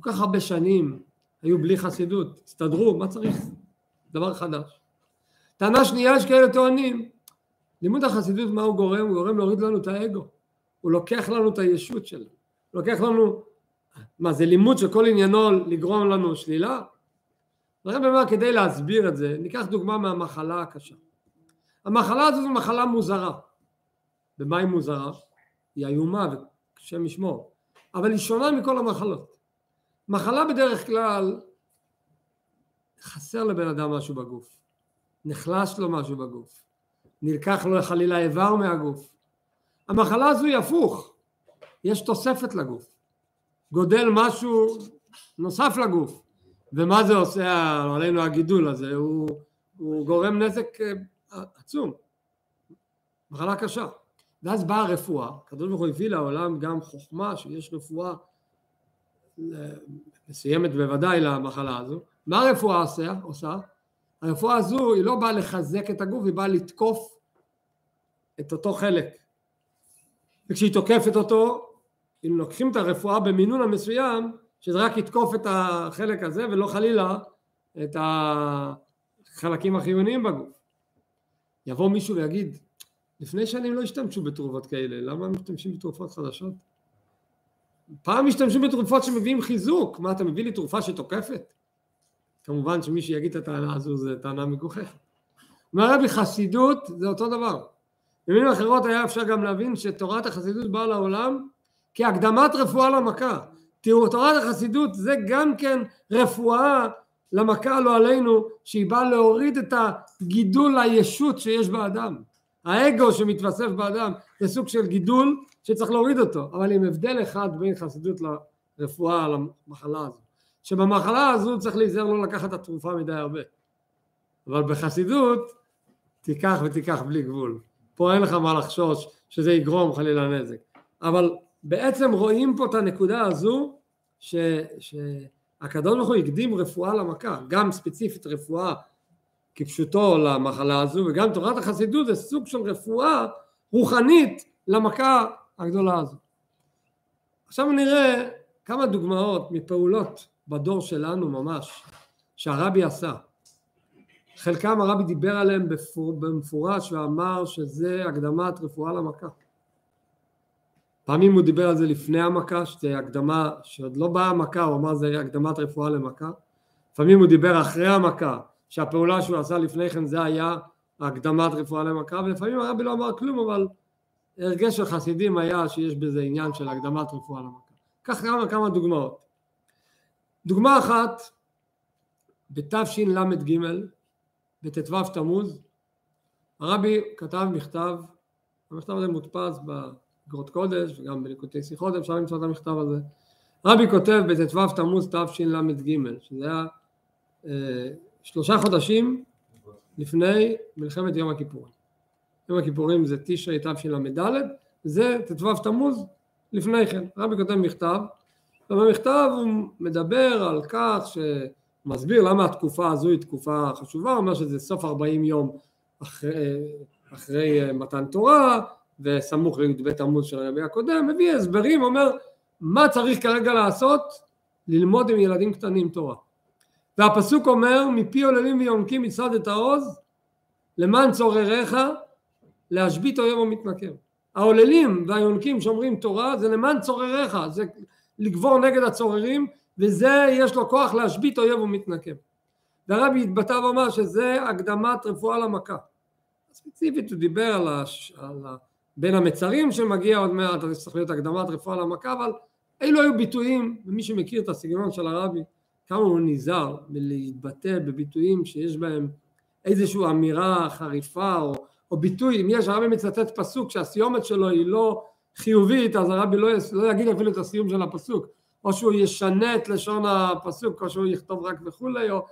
כל כך הרבה שנים היו בלי חסידות, הסתדרו, מה צריך? דבר חדש. טענה שנייה, יש כאלה טוענים, לימוד החסידות, מה הוא גורם? הוא גורם להוריד לנו את האגו. הוא לוקח לנו את הישות שלנו. הוא לוקח לנו, מה זה לימוד שכל עניינו לגרום לנו שלילה? הרב אומר, כדי להסביר את זה, ניקח דוגמה מהמחלה הקשה. המחלה הזו זו מחלה מוזרה. במה היא מוזרה? היא איומה ושם ישמור. אבל היא שונה מכל המחלות. מחלה בדרך כלל, חסר לבן אדם משהו בגוף. נחלש לו משהו בגוף. נלקח לו חלילה איבר מהגוף. המחלה הזו היא הפוך. יש תוספת לגוף. גודל משהו נוסף לגוף. ומה זה עושה עלינו הגידול הזה? הוא גורם נזק עצום. מחלה קשה. ואז באה הרפואה. הקדוש ברוך הוא הביא לעולם גם חוכמה שיש רפואה מסוימת בוודאי למחלה הזו. מה הרפואה עושה? הרפואה הזו היא לא באה לחזק את הגוף, היא באה לתקוף את אותו חלק. וכשהיא תוקפת אותו, אם לוקחים את הרפואה במינון המסוים, שזה רק יתקוף את החלק הזה ולא חלילה את החלקים החיוניים בגוף. יבוא מישהו ויגיד, לפני שנים לא השתמשו בתרופות כאלה, למה משתמשים בתרופות חדשות? פעם משתמשו בתרופות שמביאים חיזוק, מה אתה מביא לי תרופה שתוקפת? כמובן שמי שיגיד את הטענה הזו זה טענה מגוחכת. הרבי, חסידות זה אותו דבר. במילים אחרות היה אפשר גם להבין שתורת החסידות באה לעולם כהקדמת רפואה למכה. תראו, תורת החסידות זה גם כן רפואה למכה לא עלינו, שהיא באה להוריד את הגידול הישות שיש באדם. האגו שמתווסף באדם זה סוג של גידול שצריך להוריד אותו, אבל עם הבדל אחד בין חסידות לרפואה למחלה הזו. שבמחלה הזו צריך להיזהר לא לקחת את התרופה מדי הרבה. אבל בחסידות תיקח ותיקח בלי גבול. פה אין לך מה לחשוש שזה יגרום חלילה נזק. אבל בעצם רואים פה את הנקודה הזו שהקדוש ברוך הוא הקדים רפואה למכה, גם ספציפית רפואה כפשוטו למחלה הזו, וגם תורת החסידות זה סוג של רפואה רוחנית למכה הגדולה הזו. עכשיו נראה כמה דוגמאות מפעולות בדור שלנו ממש, שהרבי עשה. חלקם הרבי דיבר עליהם במפורש ואמר שזה הקדמת רפואה למכה. פעמים הוא דיבר על זה לפני המכה, שזה הקדמה שעוד לא באה המכה, הוא אמר זה הקדמת רפואה למכה. פעמים הוא דיבר אחרי המכה, שהפעולה שהוא עשה לפני כן זה היה הקדמת רפואה למכה, ולפעמים הרבי לא אמר כלום, אבל הרגש של חסידים היה שיש בזה עניין של הקדמת רפואה למכה. כך גם כמה דוגמאות. דוגמה אחת, בתשל"ג, בט"ו תמוז, הרבי כתב מכתב, המכתב הזה מודפס בגרות קודש, וגם בליקוטי שיחות, אפשר למצוא את המכתב הזה. הרבי כותב בט"ו תמוז תשל"ג, שזה היה 3 חודשים לפני מלחמת יום הכיפורים. יום הכיפורים זה תשרי תשל"ד, זה ט"ו תמוז לפני כן. הרבי כותב מכתב, ובמכתב הוא מדבר על כך שמסביר למה התקופה הזו היא תקופה חשובה, הוא אומר שזה סוף 40 יום אחרי מתן תורה, וסמוך לי"ב תמוז של הרבי הקודם, מביא הסברים, אומר מה צריך כרגע לעשות, ללמוד עם ילדים קטנים תורה. והפסוק אומר, מפי עוללים ויונקים יצעד את העוז, למען צורריך, להשבית אויב ומתנכר. העוללים והיונקים שאומרים תורה, זה למען צורריך, זה לגבור נגד הצוררים, וזה יש לו כוח להשבית אויב ומתנקם. דרבי התבטא ואמר שזה הקדמת רפואה למכה. ספציפית הוא דיבר על בין המצרים שמגיע עוד מעט, אז צריך להיות הקדמת רפואה למכה, אבל אילו היו ביטויים, ומי שמכיר את הסגנון של הרבי, כמה הוא נזהר להתבטא בביטויים שיש בהם איזושהי אמירה חריפה או ביטוי. אם יש, הרבי מצטט פסוק שהסיומת שלו היא לא חיובית, אז הרבי לא יגיד אפילו את הסיום של הפסוק, או שהוא ישנה את לשון הפסוק, או שהוא יכתוב רק וכולי, או...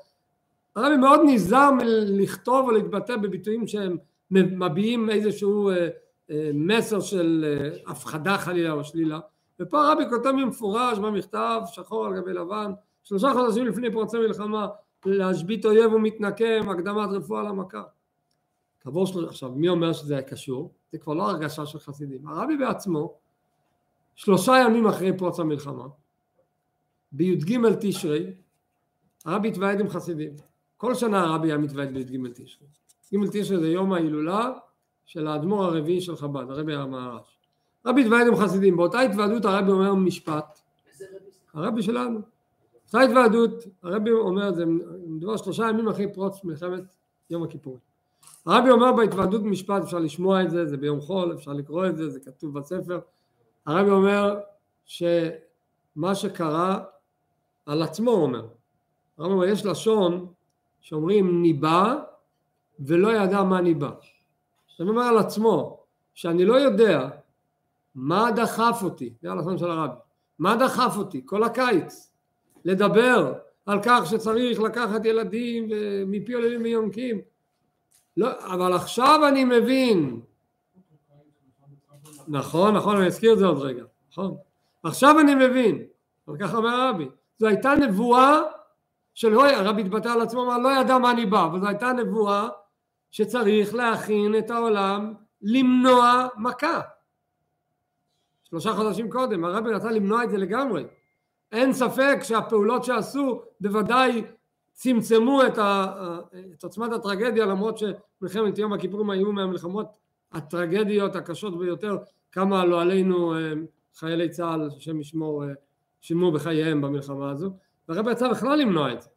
הרבי מאוד נזהר לכתוב או להתבטא בביטויים שהם מביעים איזשהו מסר של הפחדה חלילה או שלילה, ופה הרבי כותב במפורש במכתב שחור על גבי לבן, 3 חודשים לפני פרוצה מלחמה, להשבית אויב ומתנקם, הקדמת רפואה למכה. עכשיו, מי אומר שזה היה קשור? זה כבר לא הרגשה של חסידים. הרבי בעצמו, 3 ימים אחרי פרוץ המלחמה, בי"ג תשרי, הרבי התוועד עם חסידים. כל שנה הרבי היה מתוועד בי"ג תשרי. י"ג תשרי זה יום ההילולה של האדמו"ר הרביעי של חב"ד, הרבי המהר"ש. הרבי התוועד עם חסידים. באותה התוועדות הרבי אומר משפט. הרבי שלנו. באותה התוועדות הרבי אומר, זה מדובר 3 ימים אחרי פרוץ מלחמת יום הכיפורים. הרבי אומר בהתוועדות משפט, אפשר לשמוע את זה, זה ביום חול, אפשר לקרוא את זה, זה כתוב בספר. הרבי אומר שמה שקרה על עצמו אומר. הרבי אומר, יש לשון שאומרים ניבא ולא ידע מה ניבא. הרבי אומר על עצמו, שאני לא יודע מה דחף אותי, זה הלשון של הרבי, מה דחף אותי כל הקיץ, לדבר על כך שצריך לקחת ילדים מפי עוללים ויונקים, לא, אבל עכשיו אני מבין. נכון, אני אזכיר את זה עוד רגע. נכון. עכשיו אני מבין. אבל ככה אומר הרבי. זו הייתה נבואה של... הרבי התבטא על עצמו, אבל לא ידע מה אני בא. אבל זו הייתה נבואה שצריך להכין את העולם למנוע מכה. 3 חודשים קודם. הרבי נתן למנוע את זה לגמרי. אין ספק שהפעולות שעשו בוודאי... צמצמו את עוצמת הטרגדיה, למרות שמלחמת יום הכיפורים היו מהמלחמות הטרגדיות הקשות ביותר, כמה לא עלינו חיילי צה"ל ששילמו בחייהם במלחמה הזו, והרבי יצא בכלל למנוע את זה.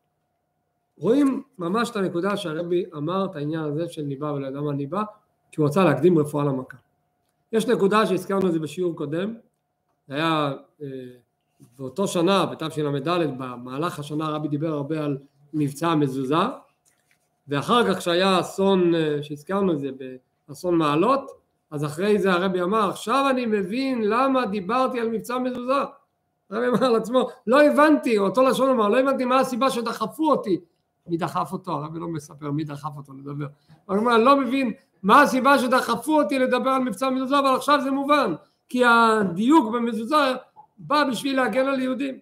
רואים ממש את הנקודה שהרבי אמר את העניין הזה של ניבא ולא ידע מה ניבא, כי הוא רוצה להקדים רפואה למכה. יש נקודה שהזכרנו את זה בשיעור קודם, היה באותו שנה, בתשל"ד, במהלך השנה הרבי דיבר הרבה על מבצע המזוזה, ואחר כך כשהיה אסון, שהזכרנו את זה, באסון מעלות, אז אחרי זה הרבי אמר, עכשיו אני מבין למה דיברתי על מבצע מזוזה. הרבי אמר על עצמו, לא הבנתי, אותו לשון אמר, לא הבנתי מה הסיבה שדחפו אותי. מי דחף אותו? הרבי לא מספר מי דחף אותו לדבר. הוא אמר, לא מבין מה הסיבה שדחפו אותי לדבר על מבצע מזוזה, אבל עכשיו זה מובן, כי הדיוק במזוזה בא בשביל להגן על יהודים.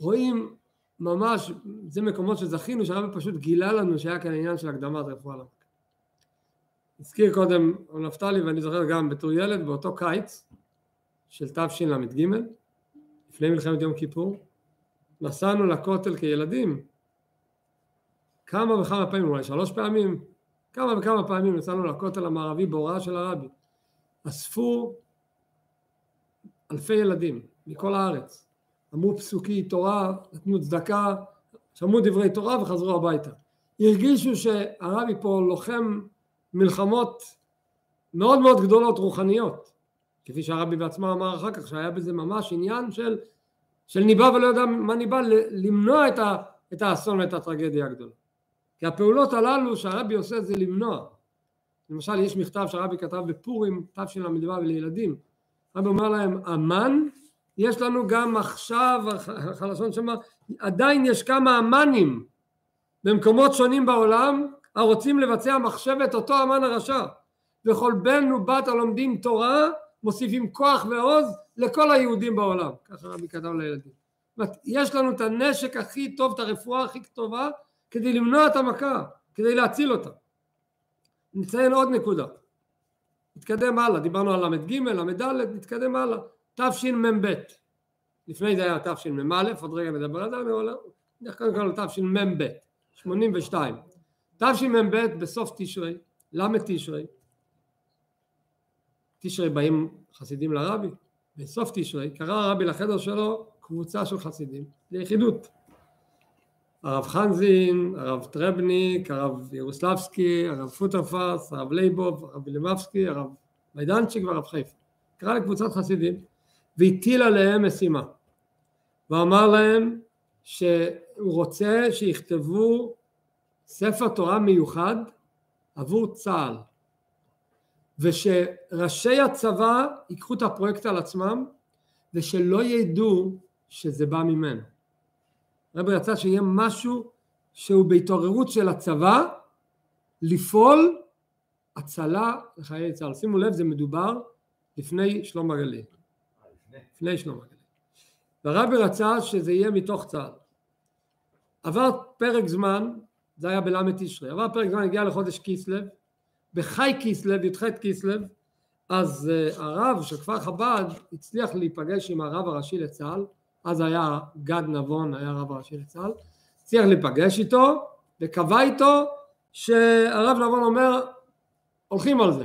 רואים, ממש, זה מקומות שזכינו, שהרבי פשוט גילה לנו שהיה כאן העניין של הקדמת רפואה למכה. הזכיר קודם, הוא נפתלי, ואני זוכר גם בתור ילד, באותו קיץ של תשל"ג, לפני מלחמת יום כיפור, נסענו לכותל כילדים, כמה וכמה פעמים, אולי 3 פעמים, כמה וכמה פעמים נסענו לכותל המערבי בהוראה של הרבי. אספו 2,000 ילדים מכל הארץ. אמרו פסוקי תורה, נתנו צדקה, שמעו דברי תורה וחזרו הביתה. הרגישו שהרבי פה לוחם מלחמות מאוד מאוד גדולות רוחניות. כפי שהרבי בעצמו אמר אחר כך, שהיה בזה ממש עניין של ניבא ולא יודע מה ניבא, למנוע את האסון ואת הטרגדיה הגדולה. כי הפעולות הללו שהרבי עושה זה למנוע. למשל יש מכתב שהרבי כתב בפורים, תו של המדבר ולילדים. הרבי אומר להם, אמן, יש לנו גם עכשיו, החלשון שמה, עדיין יש כמה אמנים במקומות שונים בעולם, הרוצים לבצע מחשבת אותו אמן הרשע. וכל בן ובת הלומדים תורה, מוסיפים כוח ועוז לכל היהודים בעולם. ככה רבי כתב לילדים. יש לנו את הנשק הכי טוב, את הרפואה הכי טובה, כדי למנוע את המכה, כדי להציל אותה. נציין עוד נקודה. נתקדם הלאה, דיברנו על ל"ג, ל"ד, נתקדם הלאה. תשמ"ב, לפני זה היה תשמ"א, עוד רגע נדבר על זה, נלך קודם כל לתשמ"ב, 82. תשמ"ב בסוף תשרי, ל' תשרי, תשרי באים חסידים לרבי, בסוף תשרי, קרא הרבי לחדר שלו קבוצה של חסידים, ליחידות. הרב חנזין, הרב טרבניק, הרב ירוסלבסקי, הרב פוטרפס, הרב ליבוב, הרב לימבסקי, הרב מיידנצ'יק והרב חיפה. קרא לקבוצת חסידים והטיל עליהם משימה. ואמר להם שהוא רוצה שיכתבו ספר תורה מיוחד עבור צה"ל. ושראשי הצבא ייקחו את הפרויקט על עצמם ושלא ידעו שזה בא ממנו. הרב יצא שיהיה משהו שהוא בהתעוררות של הצבא לפעול הצלה לחיי צה"ל. שימו לב, זה מדובר לפני שלום הגליל. לפני שלום הגליל. והרב רצה שזה יהיה מתוך צה"ל. עבר פרק זמן, זה היה בלמד תשרי, עבר פרק זמן, הגיע לחודש כיסלב, בחי כיסלב, י"ח כיסלב, אז הרב של כפר חב"ד הצליח להיפגש עם הרב הראשי לצה"ל, אז היה גד נבון, היה הרב הראשי לצה"ל, הצליח להיפגש איתו, וקבע איתו שהרב נבון אומר, הולכים על זה,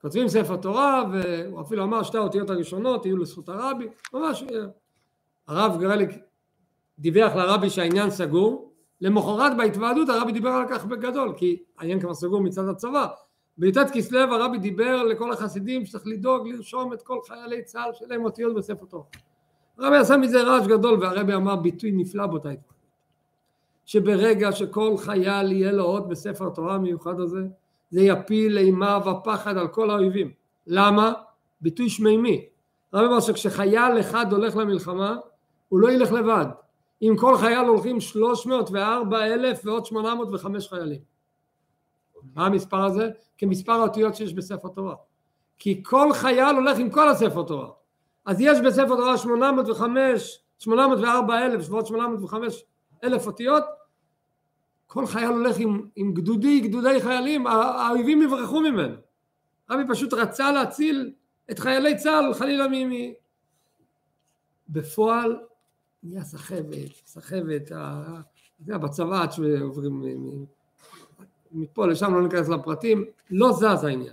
כותבים ספר תורה, והוא אפילו אמר שתי האותיות הראשונות, יהיו לזכות הרבי, ממש, הרב גרליק דיווח לרבי שהעניין סגור, למחרת בהתוועדות הרבי דיבר על כך בגדול, כי העניין כבר סגור מצד הצבא, ביתת כסלב הרבי דיבר לכל החסידים שצריך לדאוג לרשום את כל חיילי צה"ל שלהם אותיות בספר תורה. הרבי עשה מזה רעש גדול והרבי אמר ביטוי נפלא באותה התוועדות, שברגע שכל חייל יהיה לו אות בספר תורה המיוחד הזה, זה יפיל אימה ופחד על כל האויבים. למה? ביטוי שמימי. הרבי אמר שכשחייל אחד הולך למלחמה, הוא לא ילך לבד. עם כל חייל הולכים 304,000 ועוד 805 חיילים. מה המספר הזה? כמספר האותיות שיש בספר תורה. כי כל חייל הולך עם כל הספר תורה. אז יש בספר תורה 804,000 ועוד 805,000 אותיות, כל חייל הולך עם גדודי חיילים, האויבים יברחו ממנו. רבי פשוט רצה להציל את חיילי צה"ל, חלילה מימי. בפועל, נהיה סחבת, בצבא עד שעוברים מפה לשם, לא ניכנס לפרטים, לא זז העניין.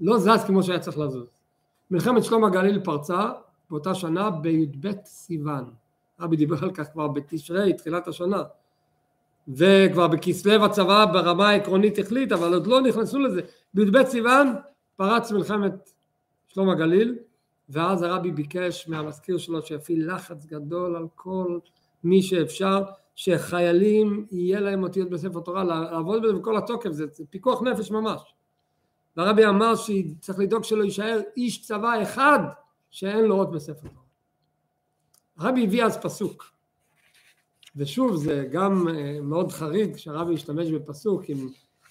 לא זז כמו שהיה צריך לזוז. מלחמת שלום הגליל פרצה באותה שנה בי"ב סיוון. רבי דיבר על כך כבר בתשרי, תחילת השנה. וכבר בכסלב הצבא ברמה העקרונית החליט, אבל עוד לא נכנסו לזה. בי"ב סיוון פרץ מלחמת שלום הגליל, ואז הרבי ביקש מהמזכיר שלו שיפעיל לחץ גדול על כל מי שאפשר, שחיילים יהיה להם אותיות בספר תורה, לעבוד בזה בכל התוקף, זה פיקוח נפש ממש. והרבי אמר שצריך לדאוג שלא יישאר איש צבא אחד שאין לו אות בספר תורה. הרבי הביא אז פסוק, ושוב זה גם מאוד חריג שהרבי השתמש בפסוק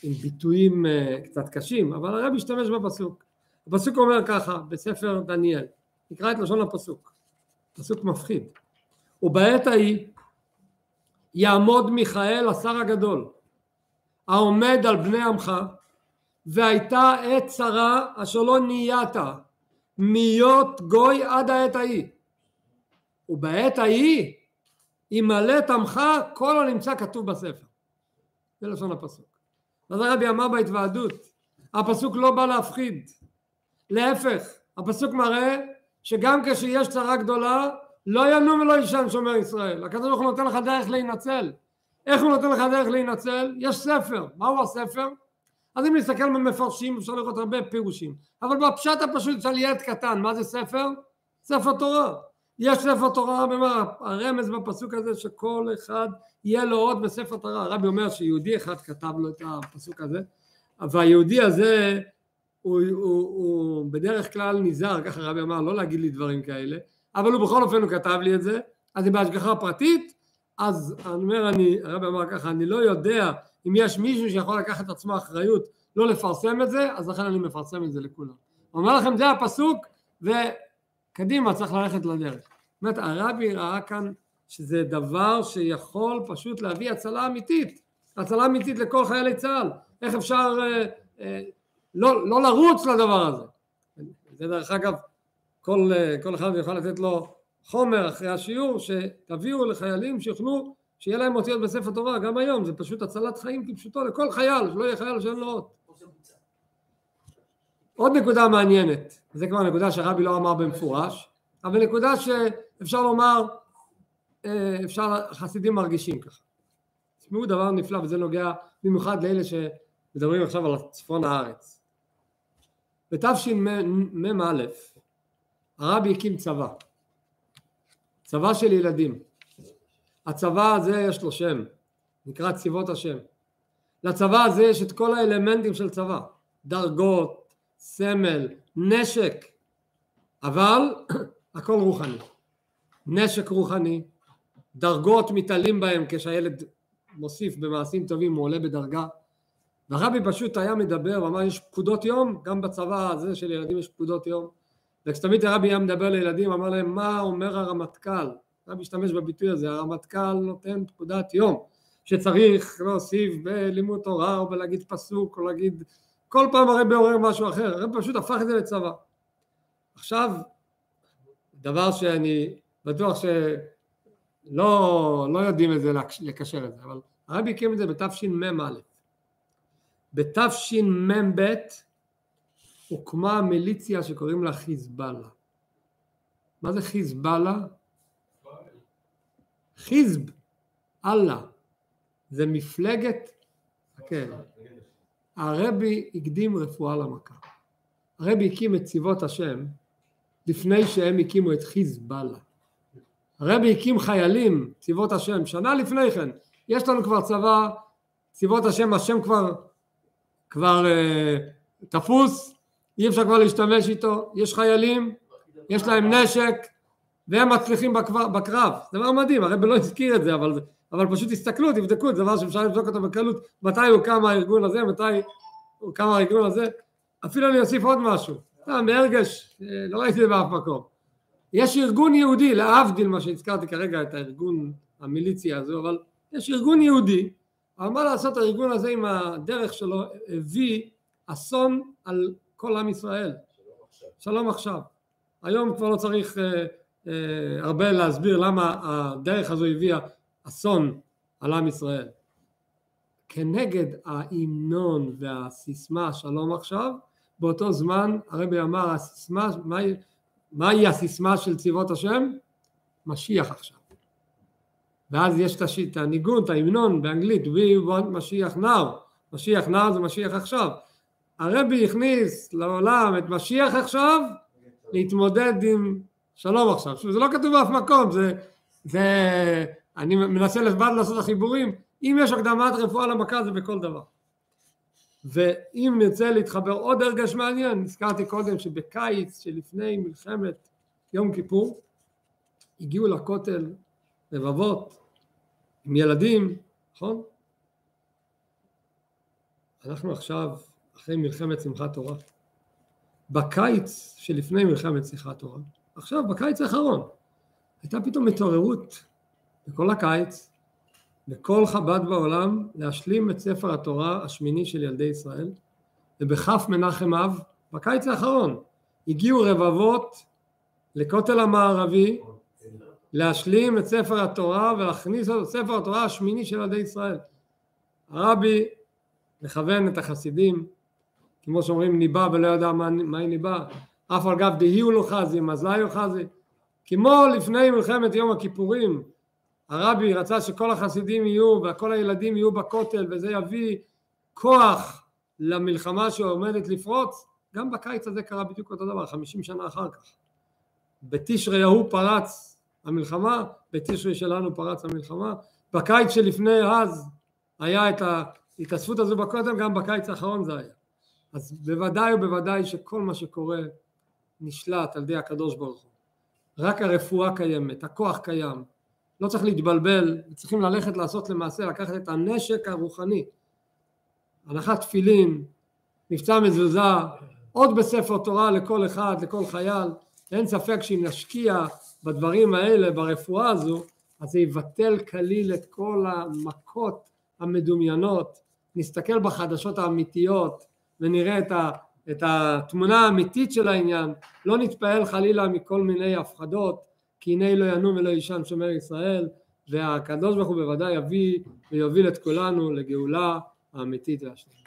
עם ביטויים קצת קשים, אבל הרבי השתמש בפסוק. הפסוק אומר ככה בספר דניאל, נקרא את לשון הפסוק, פסוק מפחיד, ובעת ההיא יעמוד מיכאל השר הגדול העומד על בני עמך, והייתה עת צרה אשר לא נהייתה מיות גוי עד העת ההיא, ובעת ההיא ימלט עמך כל הנמצא כתוב בספר. זה לשון הפסוק. אז הרבי אמר בהתוועדות, הפסוק לא בא להפחיד, להפך, הפסוק מראה שגם כשיש צרה גדולה, לא ינום ולא ישן שומר ישראל. הקדוש ברוך הוא נותן לך דרך להינצל. איך הוא נותן לך דרך להינצל? יש ספר. מהו הספר? אז אם נסתכל במפרשים, אפשר לראות הרבה פירושים. אבל בפשט הפשוט של ילד קטן, מה זה ספר? ספר תורה. יש ספר תורה, במה? הרמז בפסוק הזה שכל אחד יהיה לו עוד בספר תורה. הרבי אומר שיהודי אחד כתב לו את הפסוק הזה, והיהודי הזה הוא בדרך כלל נזהר, ככה הרבי אמר, לא להגיד לי דברים כאלה, אבל הוא בכל אופן הוא כתב לי את זה, אז היא בהשגחה פרטית, אז הרבי אמר ככה, אני לא יודע אם יש מישהו שיכול לקחת עצמו אחריות לא לפרסם את זה, אז לכן אני מפרסם את זה לכולם. הוא אומר לכם, זה הפסוק, וקדימה צריך ללכת לדרך. באמת, הרבי ראה כאן שזה דבר שיכול פשוט להביא הצלה אמיתית, הצלה אמיתית לכל חיילי צה"ל. איך אפשר לא לרוץ לדבר הזה. זה דרך אגב, כל אחד יוכל לתת לו חומר אחרי השיעור, שתביאו לחיילים שיוכלו, שיהיה להם אותיות בספר תורה, גם היום, זה פשוט הצלת חיים כפשוטו, לכל חייל, שלא יהיה חייל שאין לו אות. עוד נקודה מעניינת, זה כבר נקודה שהרבי לא אמר במפורש, אבל נקודה שאפשר לומר, חסידים מרגישים ככה. תשמעו דבר נפלא, וזה נוגע במיוחד לאלה שמדברים עכשיו על צפון הארץ. בתשמ"א הרבי הקים צבא, צבא של ילדים. הצבא הזה יש לו שם, נקרא צבאות השם. לצבא הזה יש את כל האלמנטים של צבא, דרגות, סמל, נשק, אבל הכל רוחני. נשק רוחני, דרגות מתעלים בהם, כשהילד מוסיף במעשים טובים הוא עולה בדרגה. והרבי פשוט היה מדבר, אמר יש פקודות יום, גם בצבא הזה של ילדים יש פקודות יום. וכשתמיד הרבי היה מדבר לילדים, אמר להם מה אומר הרמטכ"ל, הרבי השתמש בביטוי הזה, הרמטכ"ל נותן פקודת יום, שצריך להוסיף בלימוד תורה או בלהגיד פסוק או להגיד, כל פעם הרבי עורר משהו אחר, הרבי פשוט הפך את זה לצבא. עכשיו, דבר שאני בטוח שלא יודעים את זה, לקשר את זה, אבל הרבי הקים את זה בתשמ"א. בתשמ"ב הוקמה מיליציה שקוראים לה חיזבאללה. מה זה חיזבאללה? חיזבאללה. זה מפלגת, כן. הרבי הקדים רפואה למכה. הרבי הקים את צבאות השם לפני שהם הקימו את חיזבאללה. הרבי הקים חיילים, צבאות השם, שנה לפני כן. יש לנו כבר צבא, צבאות השם, השם כבר תפוס, אי אפשר כבר להשתמש איתו, יש חיילים, יש להם נשק, והם מצליחים בקרב. זה דבר מדהים, הרבי לא הזכיר את זה, אבל פשוט הסתכלו, תבדקו, זה דבר שאפשר לבדוק אותו בקלות, מתי הוא קם הארגון הזה, מתי הוא קם הארגון הזה. אפילו אני אוסיף עוד משהו, מהרגש, לא ראיתי זה באף מקום. יש ארגון יהודי, להבדיל מה שהזכרתי כרגע, את הארגון המיליציה הזו, אבל יש ארגון יהודי, אבל מה לעשות, הארגון הזה עם הדרך שלו הביא אסון על כל עם ישראל. שלום עכשיו. היום כבר לא צריך הרבה להסביר למה הדרך הזו הביאה אסון על עם ישראל. כנגד ההמנון והסיסמה שלום עכשיו, באותו זמן הרבי אמר הסיסמה, מהי הסיסמה של צבאות השם? משיח עכשיו. ואז יש את הניגון, את ההמנון באנגלית, We want משיח now. משיח now זה משיח עכשיו. הרבי הכניס לעולם את משיח עכשיו להתמודד עם שלום עכשיו. זה לא כתוב באף מקום, אני מנסה לבד לעשות החיבורים. אם יש הקדמת רפואה למכה זה בכל דבר. ואם נרצה להתחבר עוד הרגש מעניין, הזכרתי קודם שבקיץ שלפני מלחמת יום כיפור, הגיעו לכותל רבבות עם ילדים, נכון? אנחנו עכשיו אחרי מלחמת שמחת תורה, בקיץ שלפני מלחמת שמחת תורה, עכשיו בקיץ האחרון, הייתה פתאום התעוררות בכל הקיץ, בכל חב"ד בעולם, להשלים את ספר התורה השמיני של ילדי ישראל, ובכף מנחם אב, בקיץ האחרון, הגיעו רבבות לכותל המערבי, להשלים את ספר התורה ולהכניס את ספר התורה השמיני של ילדי ישראל. הרבי מכוון את החסידים, כמו שאומרים ניבא ולא יודע מה היא ניבא, אף על גב דהי הוא לא חזי, מזלי הוא חזי, כמו לפני מלחמת יום הכיפורים, הרבי רצה שכל החסידים יהיו וכל הילדים יהיו בכותל וזה יביא כוח למלחמה שעומדת לפרוץ. גם בקיץ הזה קרה בדיוק אותו דבר, 50 שנה אחר כך. בתשרי ההוא פרץ המלחמה, בתשרי שלנו פרץ המלחמה. בקיץ שלפני אז היה את ההתאספות הזו בכותל, גם בקיץ האחרון זה היה. אז בוודאי ובוודאי שכל מה שקורה נשלט על ידי הקדוש ברוך הוא. רק הרפואה קיימת, הכוח קיים. לא צריך להתבלבל, צריכים ללכת לעשות למעשה, לקחת את הנשק הרוחני, הנחת תפילין, מבצע מזוזה, עוד בספר תורה לכל אחד, לכל חייל. אין ספק שאם נשקיע בדברים האלה, ברפואה הזו, אז זה יבטל כליל את כל המכות המדומיינות, נסתכל בחדשות האמיתיות ונראה את התמונה האמיתית של העניין, לא נתפעל חלילה מכל מיני הפחדות, כי הנה לא ינום ולא ישן שומר ישראל, והקדוש ברוך הוא בוודאי יביא ויוביל את כולנו לגאולה האמיתית והשלמה.